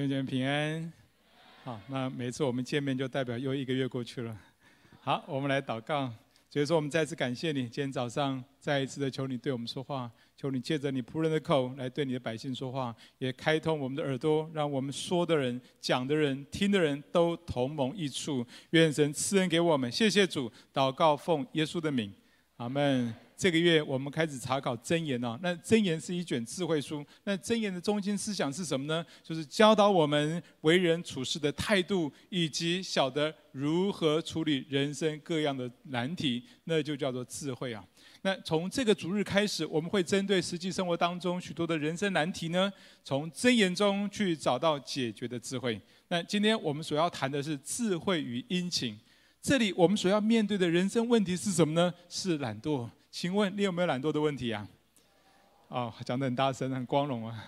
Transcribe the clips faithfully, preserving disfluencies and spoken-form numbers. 愿你们平安。好，那每次我们见面就代表又一个月过去了。好，我们来祷告。所以说，我们再次感谢你，今天早上再一次的求你对我们说话，求你借着你仆人的口来对你的百姓说话，也开通我们的耳朵，让我们说的人、讲的人、听的人都同蒙益处。愿神赐恩给我们，谢谢主。祷告奉耶稣的名，阿门。这个月我们开始查考箴言啊，那箴言是一卷智慧书，那箴言的中心思想是什么呢？就是教导我们为人处事的态度，以及晓得如何处理人生各样的难题，那就叫做智慧啊。那从这个主日开始，我们会针对实际生活当中许多的人生难题呢，从箴言中去找到解决的智慧。那今天我们所要谈的是智慧与殷勤，这里我们所要面对的人生问题是什么呢？是懒惰。请问你有没有懒惰的问题啊？哦，讲得很大声，很光荣啊！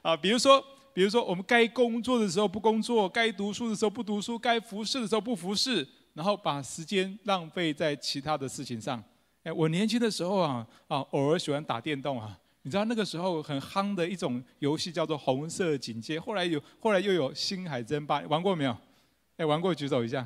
啊，比如说，比如说，我们该工作的时候不工作，该读书的时候不读书，该服侍的时候不服侍，然后把时间浪费在其他的事情上。哎，我年轻的时候啊，啊，偶尔喜欢打电动啊。你知道那个时候很夯的一种游戏叫做《红色警戒》，后来有，后来又有《星海争霸》，玩过没有？哎，玩过举手一下。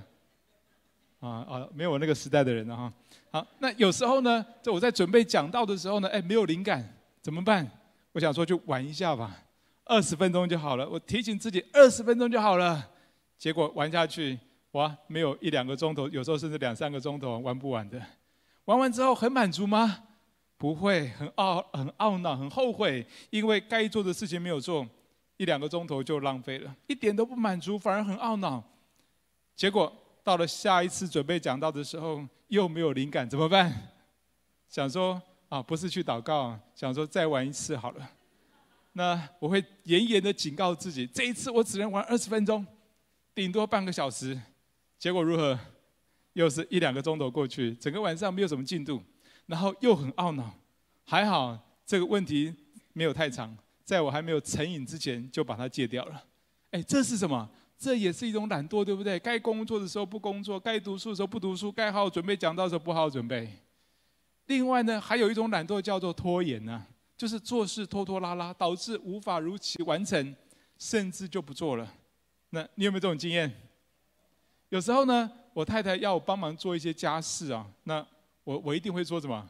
啊啊，没有我那个时代的人啊！好，那有时候呢，这我在准备讲道的时候呢，哎，没有灵感，怎么办？我想说就玩一下吧，二十分钟就好了。我提醒自己二十分钟就好了，结果玩下去，哇，没有一两个钟头，有时候甚至两三个钟头玩不完的。玩完之后很满足吗？不会，很懊很懊恼，很后悔，因为该做的事情没有做，一两个钟头就浪费了，一点都不满足，反而很懊恼。结果。到了下一次准备讲道的时候，又没有灵感，怎么办？想说啊，不是去祷告，想说再玩一次好了。那我会严严的警告自己，这一次我只能玩二十分钟，顶多半个小时。结果如何？又是一两个钟头过去，整个晚上没有什么进度，然后又很懊恼。还好这个问题没有太长，在我还没有成瘾之前就把它戒掉了。哎，这是什么？这也是一种懒惰，对不对？该工作的时候不工作，该读书的时候不读书，该好好准备讲道的时候不好好准备。另外呢，还有一种懒惰叫做拖延呢、啊，就是做事拖拖拉拉，导致无法如期完成，甚至就不做了。那你有没有这种经验？有时候呢，我太太要我帮忙做一些家事啊，那我我一定会说什么？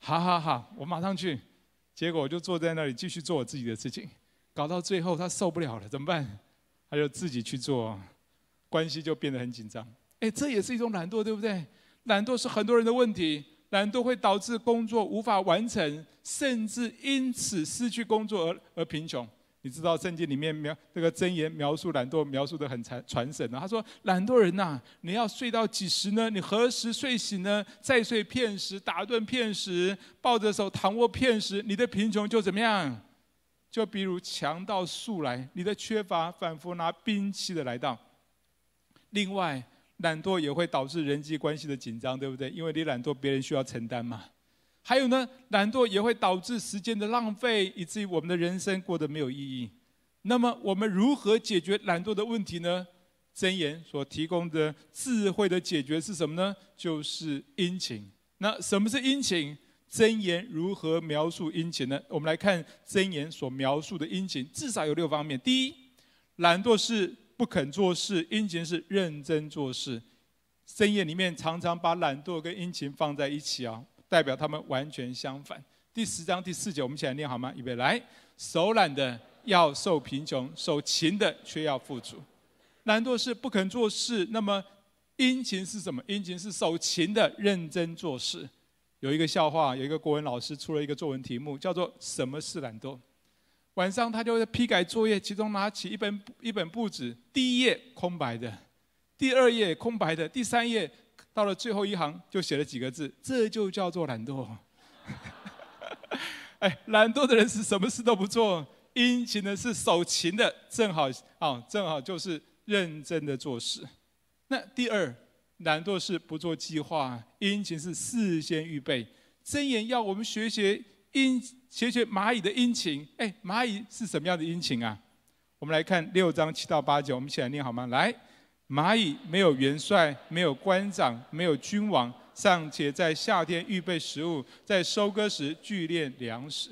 好好好，我马上去。结果我就坐在那里继续做我自己的事情，搞到最后她受不了了，怎么办？他就自己去做，关系就变得很紧张。哎，这也是一种懒惰，对不对？懒惰是很多人的问题，懒惰会导致工作无法完成，甚至因此失去工作而而贫穷。你知道圣经里面描这个箴言描述懒惰描述得很传神啊。他说：“懒惰人呐、啊，你要睡到几时呢？你何时睡醒呢？再睡片时，打盹片时，抱着手躺卧片时，你的贫穷就怎么样？”就比如强盗速来，你的缺乏反复拿兵器的来到。另外，懒惰也会导致人际关系的紧张，对不对？因为你懒惰，别人需要承担嘛。还有呢，懒惰也会导致时间的浪费，以至于我们的人生过得没有意义。那么，我们如何解决懒惰的问题呢？箴言所提供的智慧的解决是什么呢？就是殷勤。那什么是殷勤？箴言如何描述殷勤呢？我们来看箴言所描述的殷勤，至少有六方面。第一，懒惰是不肯做事，殷勤是认真做事。箴言里面常常把懒惰跟殷勤放在一起啊，代表他们完全相反。第十章第四节，我们一起来念好吗？预备，来，手懒的要受贫穷，手勤的却要富足。懒惰是不肯做事，那么殷勤是什么？殷勤是手勤的认真做事。有一个笑话，有一个国文老师出了一个作文题目，叫做“什么是懒惰”。晚上他就在批改作业，其中拿起一本一本簿子，第一页空白的，第二页空白的，第三页到了最后一行就写了几个字，这就叫做懒惰。哎，懒惰的人是什么事都不做，殷勤的是手勤的，正好啊，正好就是认真的做事。那第二。懒惰是不做计划，殷勤是事先预备。箴言要我们学学殷，学学蚂蚁的殷勤。哎，蚂蚁是什么样的殷勤啊？我们来看六章七到八节，我们一起来念好吗？来，蚂蚁没有元帅，没有官长，没有君王，尚且在夏天预备食物，在收割时聚敛粮食。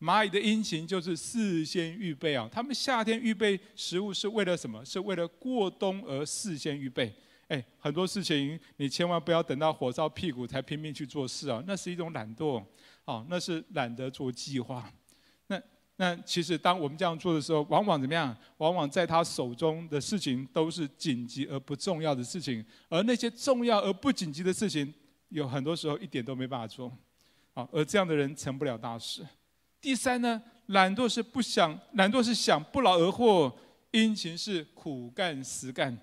蚂蚁的殷勤就是事先预备啊，他们夏天预备食物是为了什么？是为了过冬而事先预备。哎，很多事情你千万不要等到火烧屁股才拼命去做事啊，那是一种懒惰，哦，那是懒得做计划。那那其实当我们这样做的时候，往往怎么样？往往在他手中的事情都是紧急而不重要的事情，而那些重要而不紧急的事情，有很多时候一点都没办法做，啊，而这样的人成不了大事。 第三呢，懒惰是不想，懒惰是想不劳而获，殷勤是苦干实干。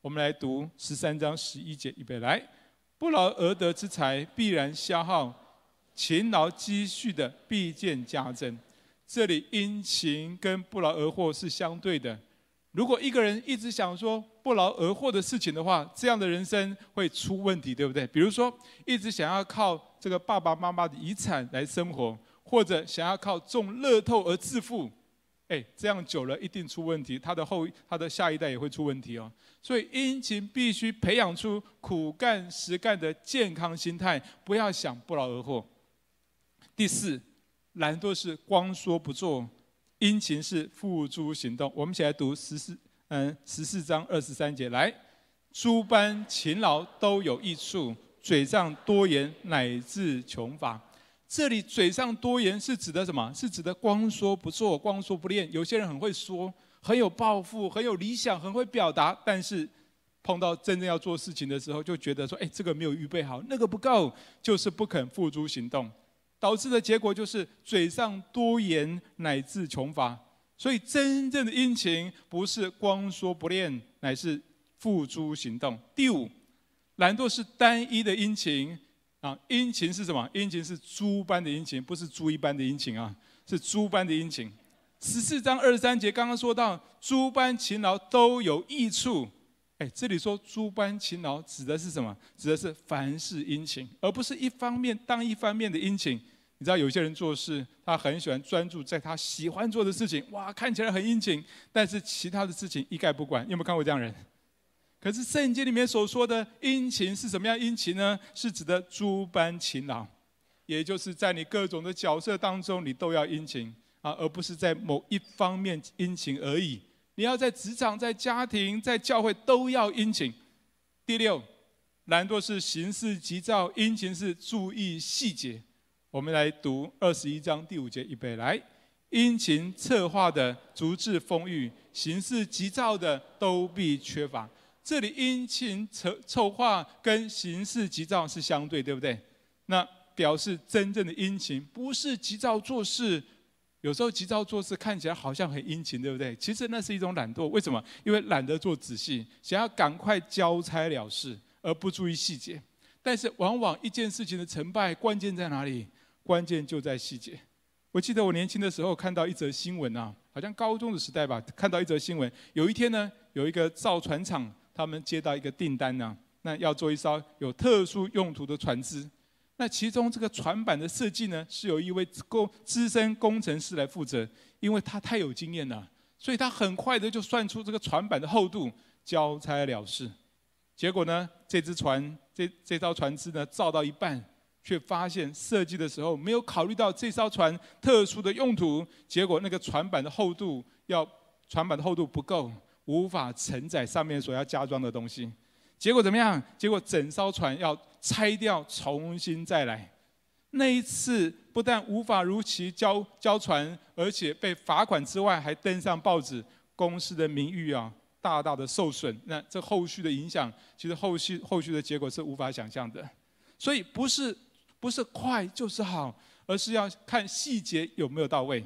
我们来读十三章十一节，预备来，不劳而得之财必然消耗，勤劳积蓄的必见加增。这里殷勤跟不劳而获是相对的。如果一个人一直想说不劳而获的事情的话，这样的人生会出问题，对不对？比如说，一直想要靠这个爸爸妈妈的遗产来生活。 或者想要靠中乐透而致富，哎，这样久了一定出问题，他的后他的下一代也会出问题哦。所以殷勤必须培养出苦干实干的健康心态，不要想不劳而获。第四，懒惰是光说不做，殷勤是付诸行动。我们一起来读十四嗯十四章二十三节，来，诸般勤劳都有益处，嘴上多言乃至穷乏。 这里嘴上多言是指的什么？是指的光说不做，光说不练。有些人很会说，很有抱负，很有理想，很会表达，但是碰到真正要做事情的时候，就觉得说，哎，这个没有预备好，那个不够，就是不肯付诸行动，导致的结果就是嘴上多言乃至穷乏。所以真正的殷勤不是光说不练，乃是付诸行动。第五，懒惰是单一的殷勤。 啊，殷勤是什么？殷勤是猪般的殷勤，不是猪一般的殷勤啊，是猪般的殷勤。十四章二十三节刚刚说到，诸般勤劳都有益处。哎，这里说诸般勤劳指的是什么？指的是凡事殷勤，而不是一方面当一方面的殷勤。你知道有些人做事，他很喜欢专注在他喜欢做的事情，哇，看起来很殷勤，但是其他的事情一概不管。你有没有看过这样的人？ 可是圣经里面所说的殷勤是什么样殷勤呢？是指的诸般勤劳，也就是在你各种的角色当中，你都要殷勤啊，而不是在某一方面殷勤而已。你要在职场、在家庭、在教会都要殷勤。第六，懒惰是行事急躁，殷勤是注意细节。我们来读二十一章第五节，预备来。 殷勤策划的足致丰裕，行事急躁的都必缺乏。这里殷勤策策划跟行事急躁是相对，对不对？那表示真正的殷勤不是急躁做事。有时候急躁做事看起来好像很殷勤，对不对？其实那是一种懒惰。为什么？因为懒得做仔细，想要赶快交差了事，而不注意细节。但是往往一件事情的成败，关键在哪里？关键就在细节。 我记得我年轻的时候看到一则新闻啊，好像高中的时代吧，看到一则新闻。有一天呢，有一个造船厂，他们接到一个订单呢、啊，那要做一艘有特殊用途的船只。那其中这个船板的设计呢，是由一位工资深工程师来负责，因为他太有经验了，所以他很快的就算出这个船板的厚度，交差了事。结果呢，这只船这这艘船只呢，造到一半。 却发现设计的时候没有考虑到这艘船特殊的用途，结果那个船板的厚度要船板的厚度不够，无法承载上面所要加装的东西。结果怎么样？结果整艘船要拆掉，重新再来。那一次不但无法如期交交船，而且被罚款之外，还登上报纸，公司的名誉啊大大的受损。那这后续的影响，其实后续后续的结果是无法想象的。所以不是。 不是快就是好，而是要看细节有没有到位。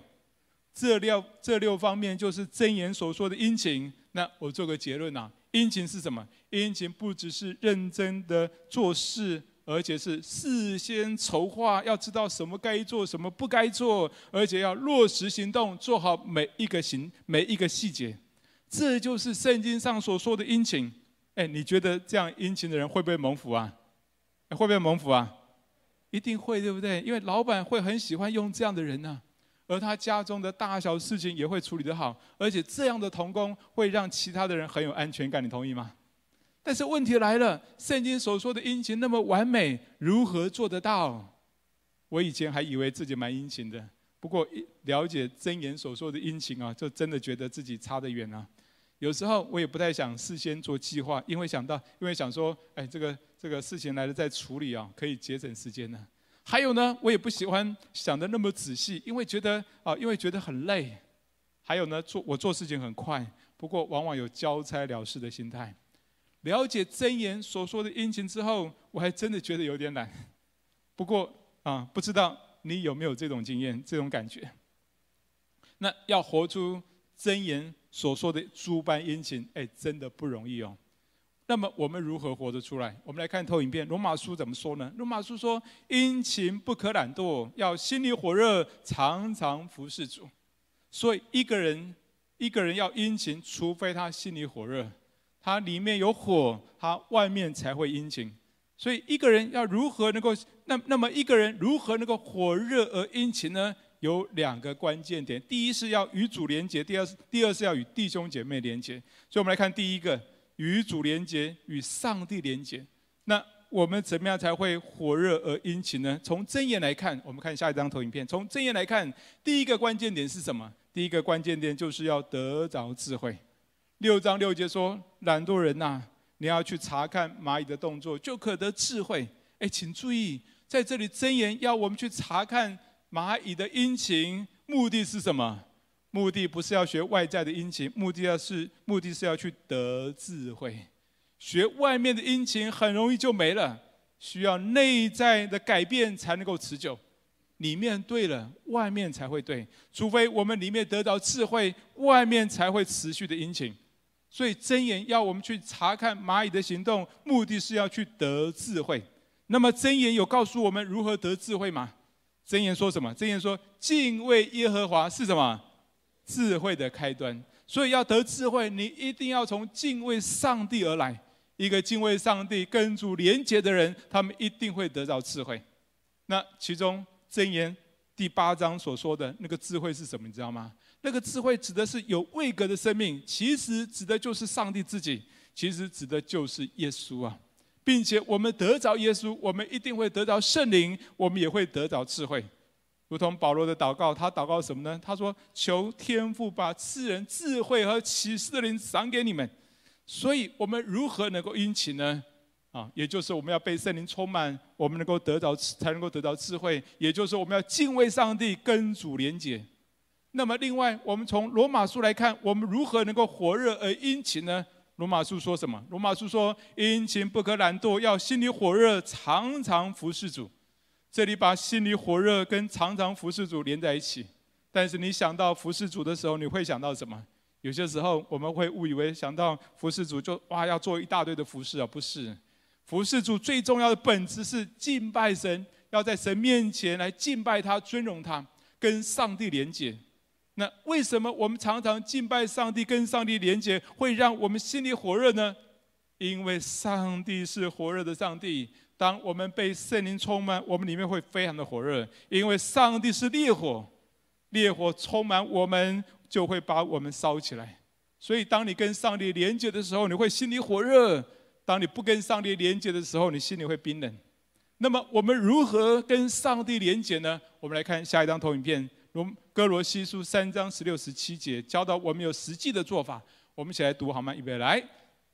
这六这六方面就是箴言所说的殷勤。那我做个结论啊，殷勤是什么？殷勤不只是认真的做事，而且是事先筹划，要知道什么该做，什么不该做，而且要落实行动，做好每一个行每一个细节。这就是圣经上所说的殷勤。哎，你觉得这样殷勤的人会不会蒙福啊？会不会蒙福啊？ 一定会，对不对？因为老板会很喜欢用这样的人呢、啊，而他家中的大小事情也会处理得好，而且这样的同工会让其他的人很有安全感，你同意吗？但是问题来了，圣经所说的殷勤那么完美，如何做得到？我以前还以为自己蛮殷勤的，不过了解箴言所说的殷勤啊，就真的觉得自己差得远啊。有时候我也不太想事先做计划，因为想到，因为想说，哎，这个这个事情来了再处理啊，可以节省时间呢、啊。还有呢，我也不喜欢想得那么仔细，因为觉得啊，因为觉得很累。还有呢，做我做事情很快，不过往往有交差了事的心态。 了解箴言所说的殷勤之后，我还真的觉得有点懒。不过啊，不知道你有没有这种经验、这种感觉？那要活出箴言所说的诸般殷勤，哎，真的不容易哦。那么我们如何活得出来？我们来看透影片，《罗马书》怎么说呢？《罗马书》说：“殷勤不可懒惰，要心里火热，常常服事主。”所以一个人，一个人要殷勤，除非他心里火热。 它里面有火，它外面才会殷勤。所以一个人要如何能够那那么一个人如何能够火热而殷勤呢？有两个关键点：第一是要与主连结，第二第二是要与弟兄姐妹连结。所以我们来看第一个，与主连结，与上帝连结。那我们怎么样才会火热而殷勤呢？从箴言来看，我们看下一张投影片。从箴言来看，第一个关键点是什么？第一个关键点就是要得着智慧。 六章六节说：“懒惰人呐、啊，你要去查看蚂蚁的动作，就可得智慧。”哎，请注意，在这里箴言要我们去查看蚂蚁的殷勤，目的是什么？目的不是要学外在的殷勤，目的要是目的是要去得智慧。学外面的殷勤很容易就没了，需要内在的改变才能够持久。 里面对了，外面才会对。除非我们里面得到智慧，外面才会持续的殷勤。所以箴言要我们去查看蚂蚁的行动，目的是要去得智慧。那么箴言有告诉我们如何得智慧吗？箴言说什么？箴言说敬畏耶和华是什么？智慧的开端。所以要得智慧，你一定要从敬畏上帝而来。一个敬畏上帝、跟主连结的人，他们一定会得到智慧。那其中。 箴言第八章所说的那个智慧是什么？你知道吗？那个智慧指的是有位格的生命，其实指的就是上帝自己，其实指的就是耶稣啊，并且我们得着耶稣，我们一定会得着圣灵，我们也会得着智慧。如同保罗的祷告，他祷告什么呢？他说：“求天父把世人智慧和启示的灵赏给你们。”所以，我们如何能够殷勤呢？ 啊，也就是我们要被圣灵充满，我们能够得到，才能够得到智慧。也就是我们要敬畏上帝，跟主连结。那么，另外，我们从罗马书来看，我们如何能够火热而殷勤呢？罗马书说什么？罗马书说：“殷勤不可懒惰，要心里火热，常常服事主。”这里把心里火热跟常常服事主连在一起。但是，你想到服事主的时候，你会想到什么？有些时候，我们会误以为想到服事主就哇要做一大堆的服事啊，不是。 服事主最重要的本质是敬拜神，要在神面前来敬拜他、尊荣他，跟上帝连结。那为什么我们常常敬拜上帝、跟上帝连结，会让我们心里火热呢？因为上帝是火热的上帝。当我们被圣灵充满，我们里面会非常的火热，因为上帝是烈火，烈火充满我们，就会把我们烧起来。所以，当你跟上帝连结的时候，你会心里火热。 当你不跟上帝连结的时候，你心里会冰冷。那么，我们如何跟上帝连结呢？我们来看下一张投影片，《哥罗西书》三章十六、十七节，教导我们有实际的做法。我们一起来读好吗？预备来，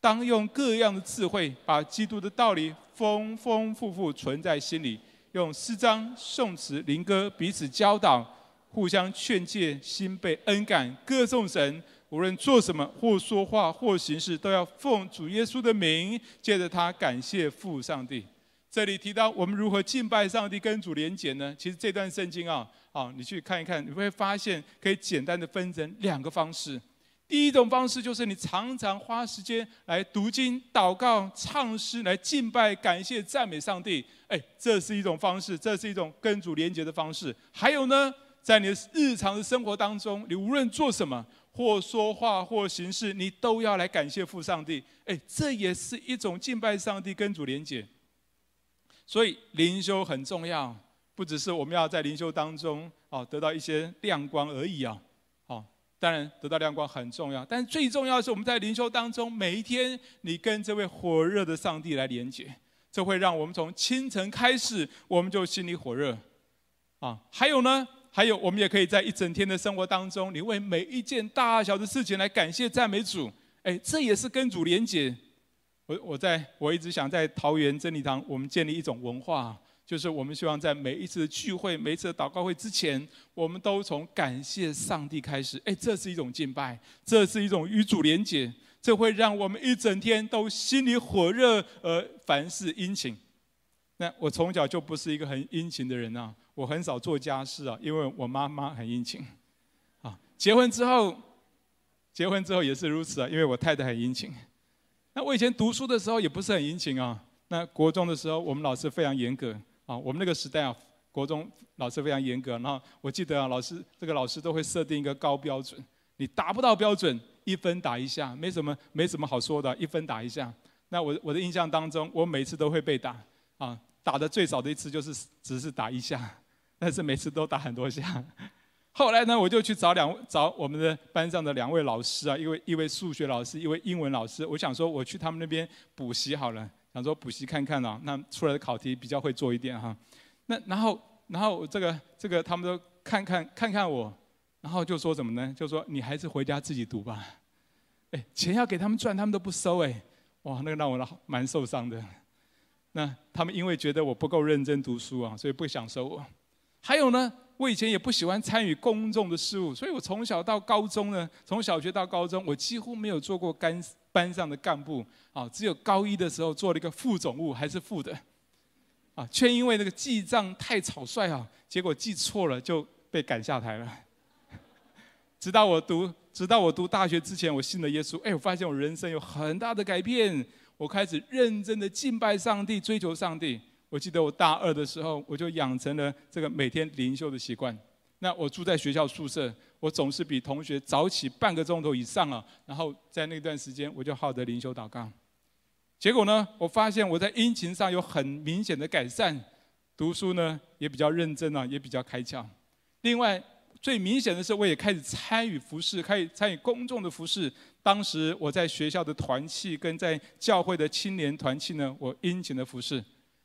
当用各样的智慧，把基督的道理丰丰富富存在心里，用诗章、颂词、灵歌彼此教导，互相劝诫，心被恩感，歌颂神。 无论做什么，或说话，或行事，都要奉主耶稣的名，借着他感谢父上帝。这里提到我们如何敬拜上帝跟主连结呢？其实这段圣经啊，啊，你去看一看，你会发现可以简单的分成两个方式。第一种方式就是你常常花时间来读经、祷告、唱诗，来敬拜、感谢、赞美上帝。哎，这是一种方式，这是一种跟主连结的方式。还有呢，在你的日常的生活当中，你无论做什么。 或说话或行事，你都要来感谢父上帝。哎，这也是一种敬拜上帝跟主连结。所以灵修很重要，不只是我们要在灵修当中哦得到一些亮光而已啊。哦，当然得到亮光很重要，但最重要的是我们在灵修当中每一天，你跟这位火热的上帝来连结，这会让我们从清晨开始，我们就心里火热。啊，还有呢？ 还还有，我们也可以在一整天的生活当中，你为每一件大小的事情来感谢赞美主。哎，这也是跟主连结。我我在我一直想在桃园真理堂，我们建立一种文化，就是我们希望在每一次聚会、每一次祷告会之前，我们都从感谢上帝开始。哎，这是一种敬拜，这是一种与主连结，这会让我们一整天都心里火热，而凡事殷勤。 那我从小就不是一个很殷勤的人啊，我很少做家事啊，因为我妈妈很殷勤，啊，结婚之后，结婚之后也是如此啊，因为我太太很殷勤。那我以前读书的时候也不是很殷勤啊，那国中的时候我们老师非常严格啊，我们那个时代啊，国中老师非常严格，然后我记得啊，老师这个老师都会设定一个高标准，你达不到标准，一分打一下，没什么没什么好说的，一分打一下。那我我的印象当中，我每次都会被打啊。 打的最少的一次就是只是打一下，但是每次都打很多下。后来呢，我就去找两找我们的班上的两位老师啊，一位一位数学老师，一位英文老师。我想说，我去他们那边补习好了，想说补习看看啊，那出来的考题比较会做一点哈、啊。那然后然后这个这个他们都看看看看我，然后就说什么呢？就说你还是回家自己读吧。哎，钱要给他们赚，他们都不收哎，哇，那个让我蛮受伤的。 那他们因为觉得我不够认真读书啊，所以不想收我。还有呢，我以前也不喜欢参与公众的事务，所以我从小到高中呢，从小学到高中，我几乎没有做过干班上的干部啊，只有高一的时候做了一个副总务，还是副的啊，却因为那个记账太草率啊，结果记错了就被赶下台了。直到我读，直到我读大学之前，我信了耶稣，哎，我发现我人生有很大的改变。 我开始认真的敬拜上帝，追求上帝。我记得我大二的时候，我就养成了这个每天灵修的习惯。那我住在学校宿舍，我总是比同学早起半个钟头以上啊。然后在那段时间，我就好着灵修祷告。结果呢，我发现我在殷勤上有很明显的改善，读书呢也比较认真啊，也比较开窍。另外，最明显的是，我也开始参与服事，开始参与公众的服事。 当时我在学校的团契跟在教会的青年团契呢，我殷勤的服侍。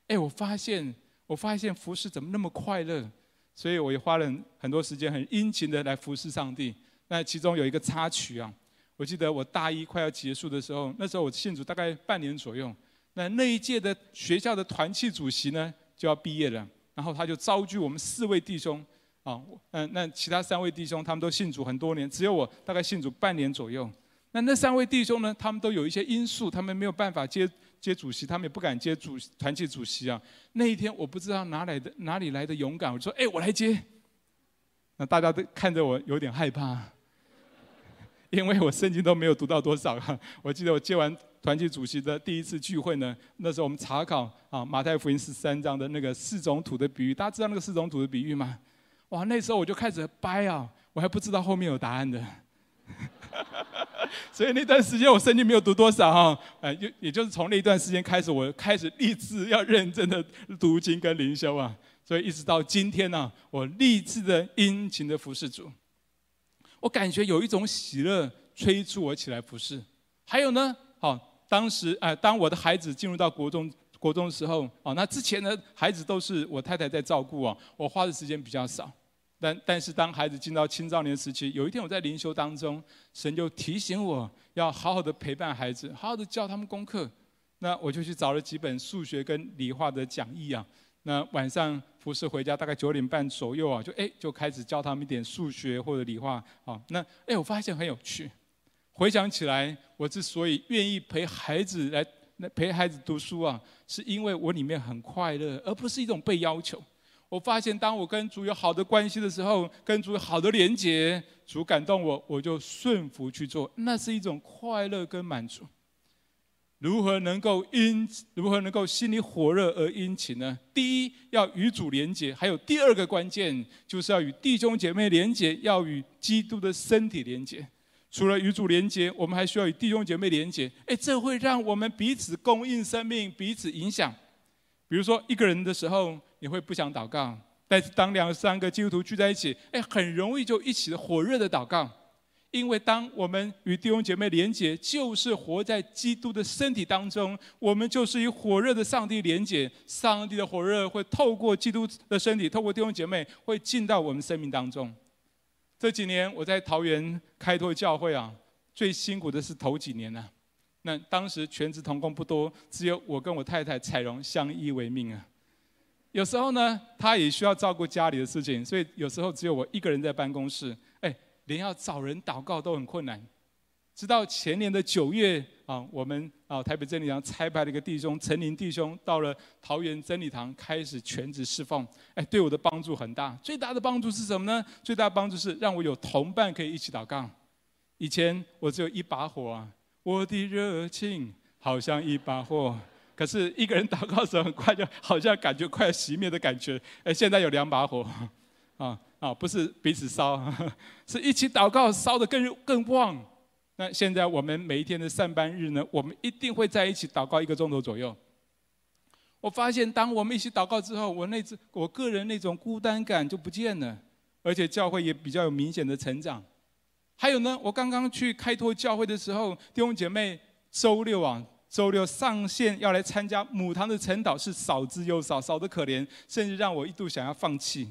哎，我发现，我发现服侍怎么那么快乐？所以我也花了很多时间，很殷勤的来服侍上帝。那其中有一个插曲啊，我记得我大一快要结束的时候，那时候我信主大概半年左右。那那一届的学校的团契主席呢就要毕业了，然后他就召集我们四位弟兄啊，嗯，那其他三位弟兄他们都信主很多年，只有我大概信主半年左右。 那那三位弟兄呢？他们都有一些因素，他们没有办法接接主席，他们也不敢接主团契主席啊。那一天我不知道哪来的哪里来的勇敢，我就说：“哎，我来接。”那大家都看着我有点害怕，因为我圣经都没有读到多少啊。我记得我接完团契主席的第一次聚会呢，那时候我们查考啊马太福音十三章的那个四种土的比喻，大家知道那个四种土的比喻吗？哇，那时候我就开始掰啊，我还不知道后面有答案的。所以那段时间我圣经没有读多少哈，呃，也也就是从那段时间开始，我开始立志要认真的读经跟灵修啊，所以一直到今天呢、啊，我立志的殷勤的服侍主，我感觉有一种喜乐催促我起来服侍。还有呢，好、哦，当时啊、呃，当我的孩子进入到国中国中的时候，哦，那之前呢，孩子都是我太太在照顾啊，我花的时间比较少。 但但是，当孩子进到青少年时期，有一天我在灵修当中，神就提醒我要好好的陪伴孩子，好好的教他们功课。那我就去找了几本数学跟理化的讲义啊。那晚上服侍回家，大概九点半左右啊，就哎就开始教他们一点数学或者理化啊。那哎，我发现很有趣。回想起来，我之所以愿意陪孩子来陪孩子读书啊，是因为我里面很快乐，而不是一种被要求。 我发现，当我跟主有好的关系的时候，跟主有好的连结，主感动我，我就顺服去做，那是一种快乐跟满足。如何能够殷，如何能够心里火热而殷勤呢？第一，要与主连结；还有第二个关键，就是要与弟兄姐妹连结，要与基督的身体连结。除了与主连结，我们还需要与弟兄姐妹连结。哎，这会让我们彼此供应生命，彼此影响。比如说，一个人的时候。 你会不想祷告，但是当两三个基督徒聚在一起，哎，很容易就一起火热的祷告。因为当我们与弟兄姐妹连结，就是活在基督的身体当中，我们就是与火热的上帝连结，上帝的火热会透过基督的身体，透过弟兄姐妹，会进到我们生命当中。这几年我在桃园开拓教会啊，最辛苦的是头几年啊。那当时全职同工不多，只有我跟我太太彩荣相依为命啊。有时候呢，她也需要照顾家里的事情，所以有时候只有我一个人在办公室，哎，连要找人祷告都很困难。直到前年的九月啊，我们啊台北真理堂差派了一个弟兄陈林弟兄到了桃园真理堂开始全职侍奉，哎，对我的帮助很大。最大的帮助是什么呢？最大的帮助是让我有同伴可以一起祷告。以前我只有一把火啊。我的热情好像一把火，可是一个人祷告的时候，很快就好像感觉快要熄灭的感觉。哎，现在有两把火，啊啊，不是彼此烧，是一起祷告烧得更更旺。那现在我们每一天的上班日呢，我们一定会在一起祷告一个钟头左右。我发现，当我们一起祷告之后，我那只我个人那种孤单感就不见了，而且教会也比较有明显的成长。还有呢，我刚刚去开拓教会的时候，弟兄姐妹，周六啊，周六上线要来参加母堂的晨祷，是少之又少，少得可怜，甚至让我一度想要放弃。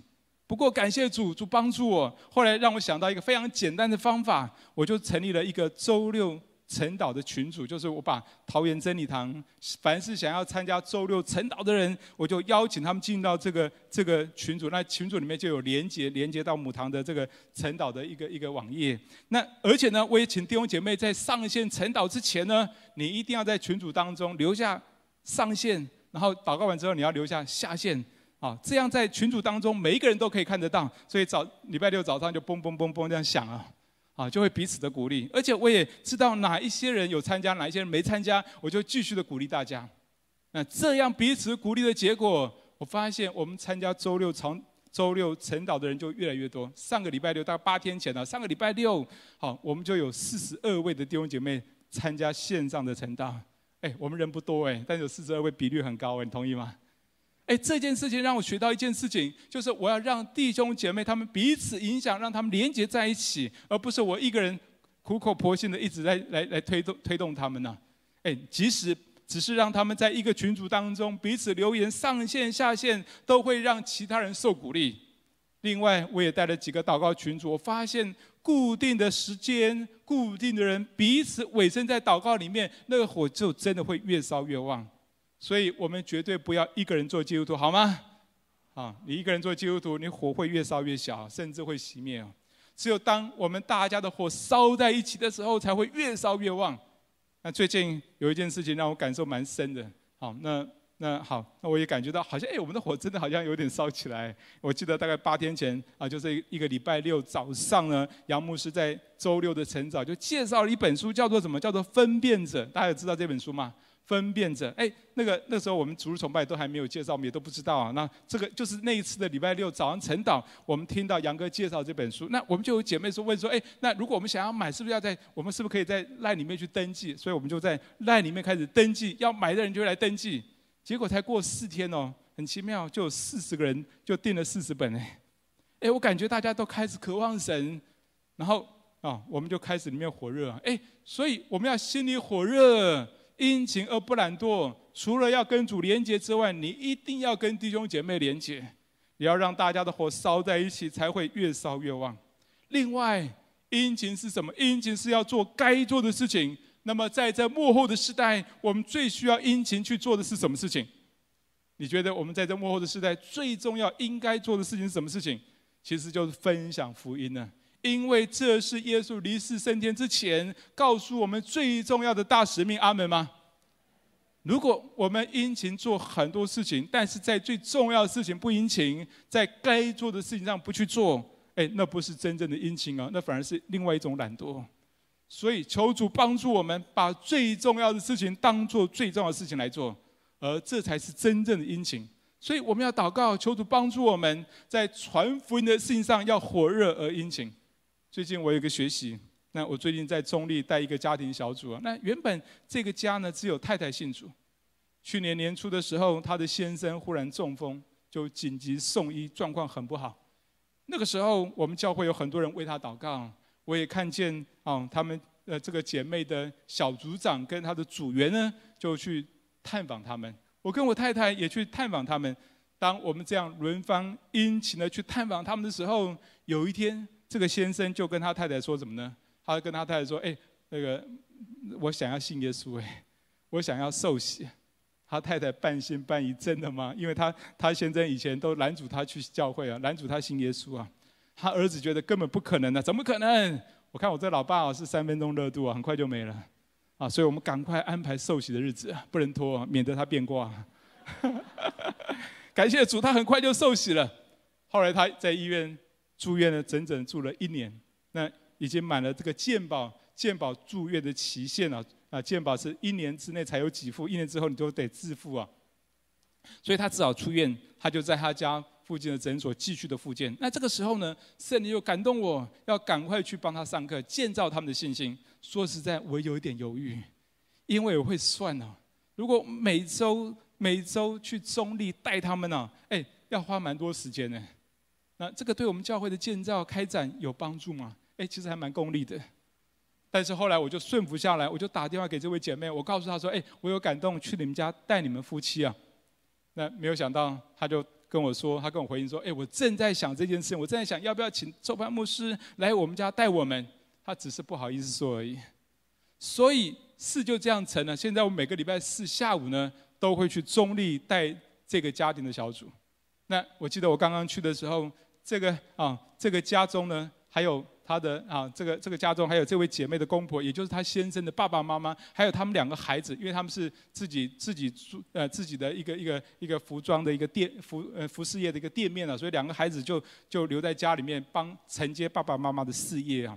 不过感谢主，主帮助我。后来让我想到一个非常简单的方法，我就成立了一个周六晨祷的群组，就是我把桃园真理堂凡是想要参加周六晨祷的人，我就邀请他们进到这个这个群组。那群组里面就有连结，连结到母堂的这个晨祷的一个一个网页。那而且呢，我也请弟兄姐妹在上线晨祷之前呢，你一定要在群组当中留下上线，然后祷告完之后你要留下下线。啊，这样在群组当中每一个人都可以看得到。所以早礼拜六早上就嘣嘣嘣嘣这样响啊。啊，就会彼此的鼓励，而且我也知道哪一些人有参加，哪一些人没参加，我就继续的鼓励大家。那这样彼此鼓励的结果，我发现我们参加周六长周六晨祷的人就越来越多。上个礼拜六，大概八天前了，上个礼拜六，好，我们就有四十二位的弟兄姐妹参加线上的晨祷。哎，我们人不多哎，但有四十二位，比率很高哎，你同意吗？哎，这件事情让我学到一件事情，就是我要让弟兄姐妹他们彼此影响，让他们连结在一起，而不是我一个人苦口婆心的一直在来来推动推动他们呢。哎，即使只是让他们在一个群组当中彼此留言，上线下线都会让其他人受鼓励。另外，我也带了几个祷告群组，我发现固定的时间、固定的人彼此委身在祷告里面，那个火就真的会越烧越旺。所以我们绝对不要一个人做基督徒，好吗？啊，你一个人做基督徒，你火会越烧越小，甚至会熄灭哦。只有当我们大家的火烧在一起的时候，才会越烧越旺。那最近有一件事情让我感受蛮深的。好，那那好，那我也感觉到好像，哎，我们的火真的好像有点烧起来。我记得大概八天前啊，就是一个礼拜六早上呢，杨牧师在周六的晨早就介绍了一本书，叫做什么？叫做《分辨者》。大家有知道这本书吗？分辨者，哎，那个那时候我们主日崇拜都还没有介绍，我们也都不知道啊。那这个就是那一次的礼拜六早上晨祷，我们听到杨哥介绍这本书，那我们就有姐妹说问说，哎，那如果我们想要买，是不是要在我们是不是可以在 LINE 里面去登记？所以我们就在 LINE 里面开始登记，要买的人就来登记。结果才过四天哦，很奇妙，就有四十个人就订了四十本哎，哎，我感觉大家都开始渴望神，然后啊、哦，我们就开始里面火热啊，哎，所以我们要心里火热。殷勤而不懒惰，除了要跟主连结之外，你一定要跟弟兄姐妹连结，你要让大家的火烧在一起，才会越烧越旺。另外，殷勤是什么？殷勤是要做该做的事情。那么，在这末后的时代，我们最需要殷勤去做的是什么事情？你觉得我们在这末后的时代最重要应该做的事情是什么事情？其实就是分享福音呢。因为这是耶稣离世升天之前告诉我们最重要的大使命，阿们吗？如果我们殷勤做很多事情，但是在最重要的事情不殷勤，在该做的事情上不去做，哎，那不是真正的殷勤啊，那反而是另外一种懒惰。所以求主帮助我们，把最重要的事情当做最重要的事情来做，而这才是真正的殷勤。所以我们要祷告，求主帮助我们在传福音的事情上要火热而殷勤。最近我有一个学习，那我最近在中立带一个家庭小组啊。那原本这个家呢，只有太太信主。去年年初的时候，她的先生忽然中风，就紧急送医，状况很不好。那个时候，我们教会有很多人为她祷告，我也看见啊，他们呃这个姐妹的小组长跟她的组员呢，就去探访他们。我跟我太太也去探访他们。当我们这样轮番殷勤的去探访他们的时候，有一天，这个先生就跟他太太说什么呢？他跟他太太说：“哎，那个我想要信耶稣，哎，我想要受洗。”他太太半信半疑，真的吗？因为他他先生以前都拦阻他去教会啊，拦阻他信耶稣啊。他儿子觉得根本不可能啊，怎么可能？我看我这老爸啊是三分钟热度啊，很快就没了啊，所以我们赶快安排受洗的日子，不能拖啊，免得他变卦。感谢主，他很快就受洗了。后来他在医院住院了，整整住了一年，那已经满了这个健保健保住院的期限了。啊，健保是一年之内才有给付，一年之后你都得自付啊。所以他只好出院，他就在他家附近的诊所继续的复健。那这个时候呢，圣灵又感动我，要赶快去帮他上课，建造他们的信心。说实在，我有一点犹豫，因为我会算哦、啊。如果每周每周去中立带他们呢、啊，哎，要花蛮多时间呢。那这个对我们教会的建造开展有帮助吗？哎，其实还蛮功利的。但是后来我就顺服下来，我就打电话给这位姐妹，我告诉她说：“哎，我有感动，去你们家带你们夫妻啊。”那没有想到，她就跟我说，她跟我回应说：“哎，我正在想这件事，我正在想要不要请周潘牧师来我们家带我们。”她只是不好意思说而已。所以事就这样成了。现在我每个礼拜四下午呢，都会去中立带这个家庭的小组。那我记得我刚刚去的时候，这个啊，这个家中呢，还有。他的啊，这个这个家中还有这位姐妹的公婆，也就是她先生的爸爸妈妈，还有他们两个孩子，因为他们是自己自己呃自己的一个一个一个服装的一个店服呃服饰业的一个店面啊，所以两个孩子就就留在家里面帮承接爸爸妈妈的事业啊。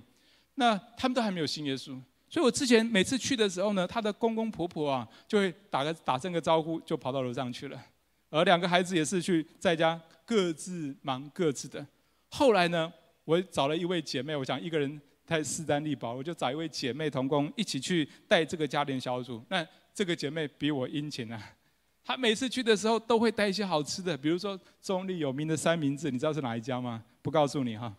那他们都还没有信耶稣，所以我之前每次去的时候呢，他的公公婆婆啊就会打个打声个招呼，就跑到楼上去了，而两个孩子也是去在家各自忙各自的。后来呢？我找了一位姐妹，我想一个人太势单力薄，我就找一位姐妹同工一起去带这个家庭小组。那这个姐妹比我殷勤啊，她每次去的时候都会带一些好吃的，比如说中立有名的三明治，你知道是哪一家吗？不告诉你哈。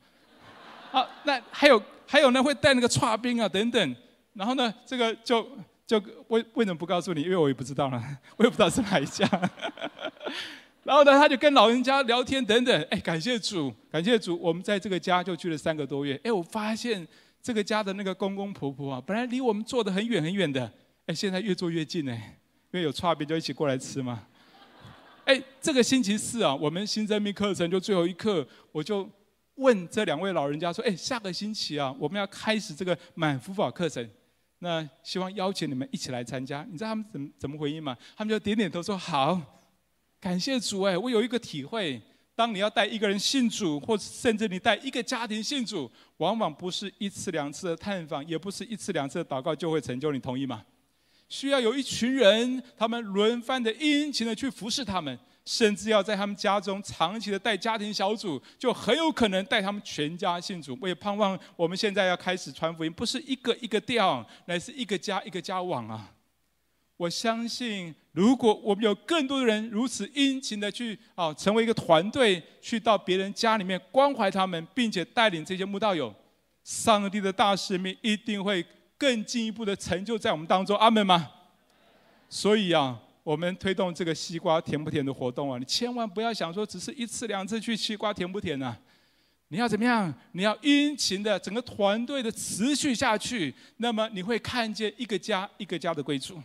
好，那还有还有呢，会带那个刨冰啊等等。然后呢，这个就就为为什么不告诉你？因为我也不知道了，我也不知道是哪一家。然后呢，他就跟老人家聊天等等。哎，感谢主，感谢主，我们在这个家就去了三个多月。哎，我发现这个家的那个公公婆婆啊，本来离我们坐得很远很远的，哎，现在越坐越近哎，因为有差别就一起过来吃嘛。哎，这个星期四啊，我们新生命课程就最后一课，我就问这两位老人家说：“哎，下个星期啊，我们要开始这个满福法课程，那希望邀请你们一起来参加。”你知道他们怎么怎么回应吗？他们就点点头说：“好。”感谢主哎，我有一个体会，当你要带一个人信主，或甚至你带一个家庭信主，往往不是一次两次的探访，也不是一次两次的祷告就会成就，你同意吗？需要有一群人，他们轮番的殷勤的去服侍他们，甚至要在他们家中长期的带家庭小组，就很有可能带他们全家信主。我也盼望我们现在要开始传福音，不是一个一个调，乃是一个家一个家往啊。我相信，如果我们有更多的人如此殷勤的去啊，成为一个团队，去到别人家里面关怀他们，并且带领这些慕道友，上帝的大使命一定会更进一步的成就在我们当中。阿们吗？所以啊，我们推动这个西瓜甜不甜的活动啊，你千万不要想说只是一次两次去西瓜甜不甜啊。你要怎么样？你要殷勤的，整个团队的持续下去，那么你会看见一个家一个家的归主。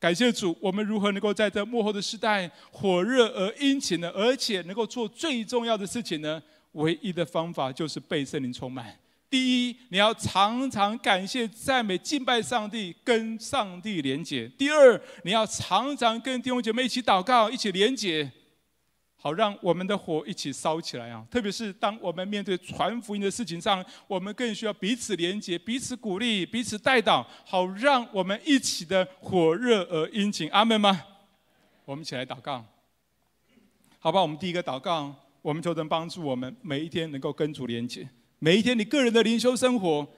感谢主，我们如何能够在这幕后的时代火热而殷勤呢？而且能够做最重要的事情呢？唯一的方法就是被圣灵充满。第一，你要常常感谢、赞美、敬拜上帝，跟上帝连结；第二，你要常常跟弟兄姐妹一起祷告，一起连结，好让我们的火一起烧起来啊！特别是当我们面对传福音的事情上，我们更需要彼此连结、彼此鼓励、彼此带导，好让我们一起的火热而殷勤。阿们吗？我们一起来祷告，好吧？我们第一个祷告，我们就能帮助我们每一天能够跟主连结，每一天你个人的灵修生活，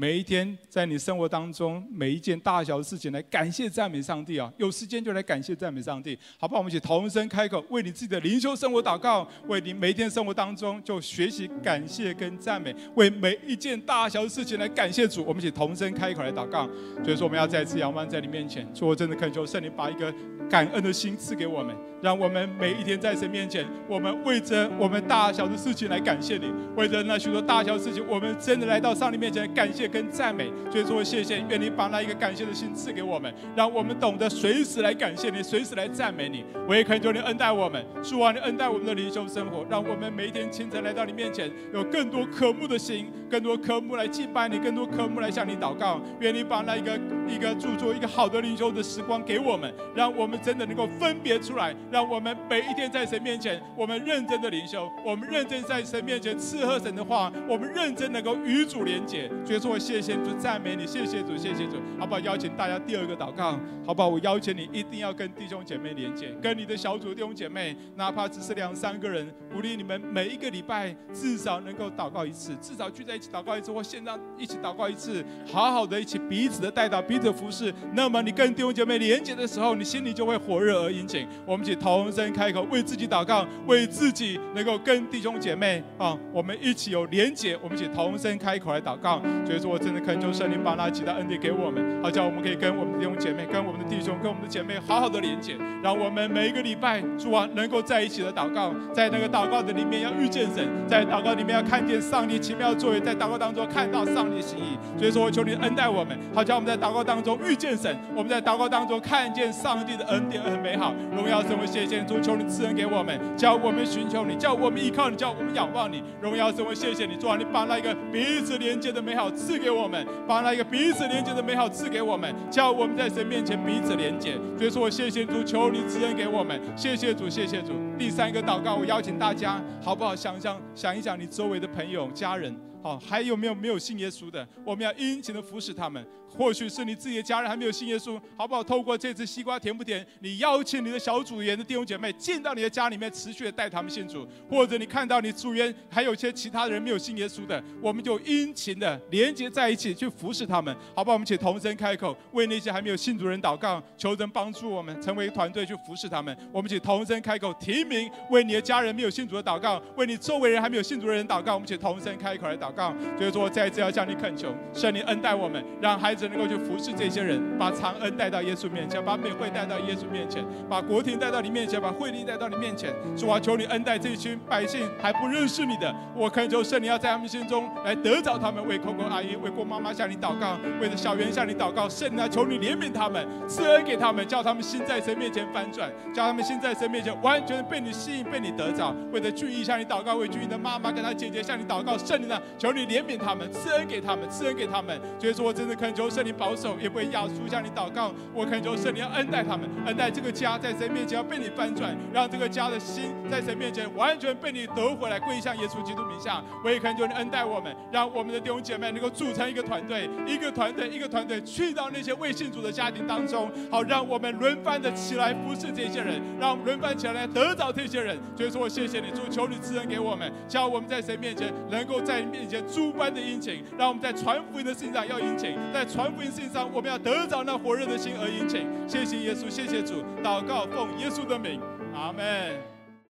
每一天在你生活当中每一件大小的事情来感谢赞美上帝啊！有时间就来感谢赞美上帝，好不好？我们一起同声开口，为你自己的灵修生活祷告，为你每一天生活当中就学习感谢跟赞美，为每一件大小的事情来感谢主。我们一起同声开口来祷告。所以说，我们要再次仰望在你面前，说我真的恳求圣灵把一个感恩的心赐给我们，让我们每一天在神面前，我们为着我们大小的事情来感谢你，为着那许多大小的事情，我们真的来到上帝面前感谢跟赞美。所以说，谢谢，愿你把那一个感谢的心赐给我们，让我们懂得随时来感谢你，随时来赞美你。我也恳求你恩待我们，主啊，你恩待我们的灵修生活，让我们每一天清晨来到你面前，有更多渴慕的心，更多渴慕来敬拜你，更多渴慕来向你祷告。愿你把那一个一个著作一个好的灵修的时光给我们，让我们真的能够分别出来，让我们每一天在神面前，我们认真的灵修，我们认真在神面前吃喝神的话，我们认真能够与主连结。所以说，谢谢主，赞美你，谢谢主，谢谢主，好不好？邀请大家第二个祷告，好不好？我邀请你一定要跟弟兄姐妹连结，跟你的小组弟兄姐妹，哪怕只是两三个人，鼓励你们每一个礼拜至少能够祷告一次，至少聚在一起祷告一次，或线上一起祷告一次，好好的一起彼此的带到彼此的服侍。那么你跟弟兄姐妹连结的时候，你心里就会火热而殷勤。我们一起同声开口，为自己祷告，为自己能够跟弟兄姐妹啊，我们一起有连结，我们一起同声开口来祷告。所以说我真的恳求圣灵把那极大恩典给我们，好叫我们可以跟我们的弟兄姐妹、跟我们的弟兄、跟我们的姐妹好好的连结，让我们每一个礼拜主啊能够在一起的祷告，在那个祷告的里面要遇见神，在祷告里面要看见上帝奇妙的作为，在祷告当中看到上帝的心意。所以说我求你恩待我们，好叫我们在祷告当中遇见神，我们在祷告当中看见上帝的恩典很美好。荣耀神，我谢谢主，求你赐恩给我们，叫我们寻求你，叫我们依靠你，叫我们仰望你。荣耀神，我谢谢你，主啊，你把那一个彼此连接的美好赐给我们，把那一个彼此连接的美好赐给我们，叫我们在神面前彼此连接。所以说我谢谢主，求你赐恩给我们，谢谢主，谢谢主。第三个祷告，我邀请大家好不好想想想一想你周围的朋友家人，好，还有没有没有信耶稣的？我们要殷勤的服侍他们。或许是你自己的家人还没有信耶稣，好不好？透过这次西瓜甜不甜，你邀请你的小组员的弟兄姐妹进到你的家里面，持续的带他们信主。或者你看到你组员还有一些其他人没有信耶稣的，我们就殷勤的连接在一起去服侍他们，好不好？我们且同声开口，为那些还没有信主人祷告，求神帮助我们成为团队去服侍他们。我们且同声开口提名，为你的家人没有信主的祷告，为你周围人还没有信主的人祷告。我们且同声开口来祷告。所以说，我再一次要向你恳求，圣灵恩待我们，让孩子能够去服侍这些人，把长恩带到耶稣面前，把美惠带到耶稣面前，把国庭带到你面前，把慧灵带到你面前。主啊，求你恩待这群百姓还不认识你的，我恳求圣灵要在他们心中来得着他们。为 Coco 阿姨、为郭妈妈向你祷告，为了小圆向你祷告。圣灵啊，求你怜悯他们，赐恩给他们，叫他们心在神面前翻转，叫他们心在神面前完全被你吸引，被你得着。为了俊逸向你祷告，为俊逸的妈妈跟她姐姐向你祷告。圣灵啊，求你怜悯他们，赐恩给他们，赐恩给他们。所以说我真的恳求圣灵保守，也为雅书向你祷告。我恳求圣灵恩待他们，恩待这个家，在神面前要被你翻转，让这个家的心在神面前完全被你夺回来，归向耶稣基督名下。我也恳求你恩待我们，让我们的弟兄姐妹能够组成一个团队，一个团队，一个团队去到那些未信主的家庭当中，好让我们轮番的起来服侍这些人，让我们轮番起来得着这些人。所以说我谢谢你，主，求你赐恩给我们，叫我们在神面前能够在面前诸般的殷勤，让我们在传福音的事情上要殷勤，在传福音事情上我们要得着那火热的心而殷勤。谢谢耶稣，谢谢主，祷告奉耶稣的名，阿们。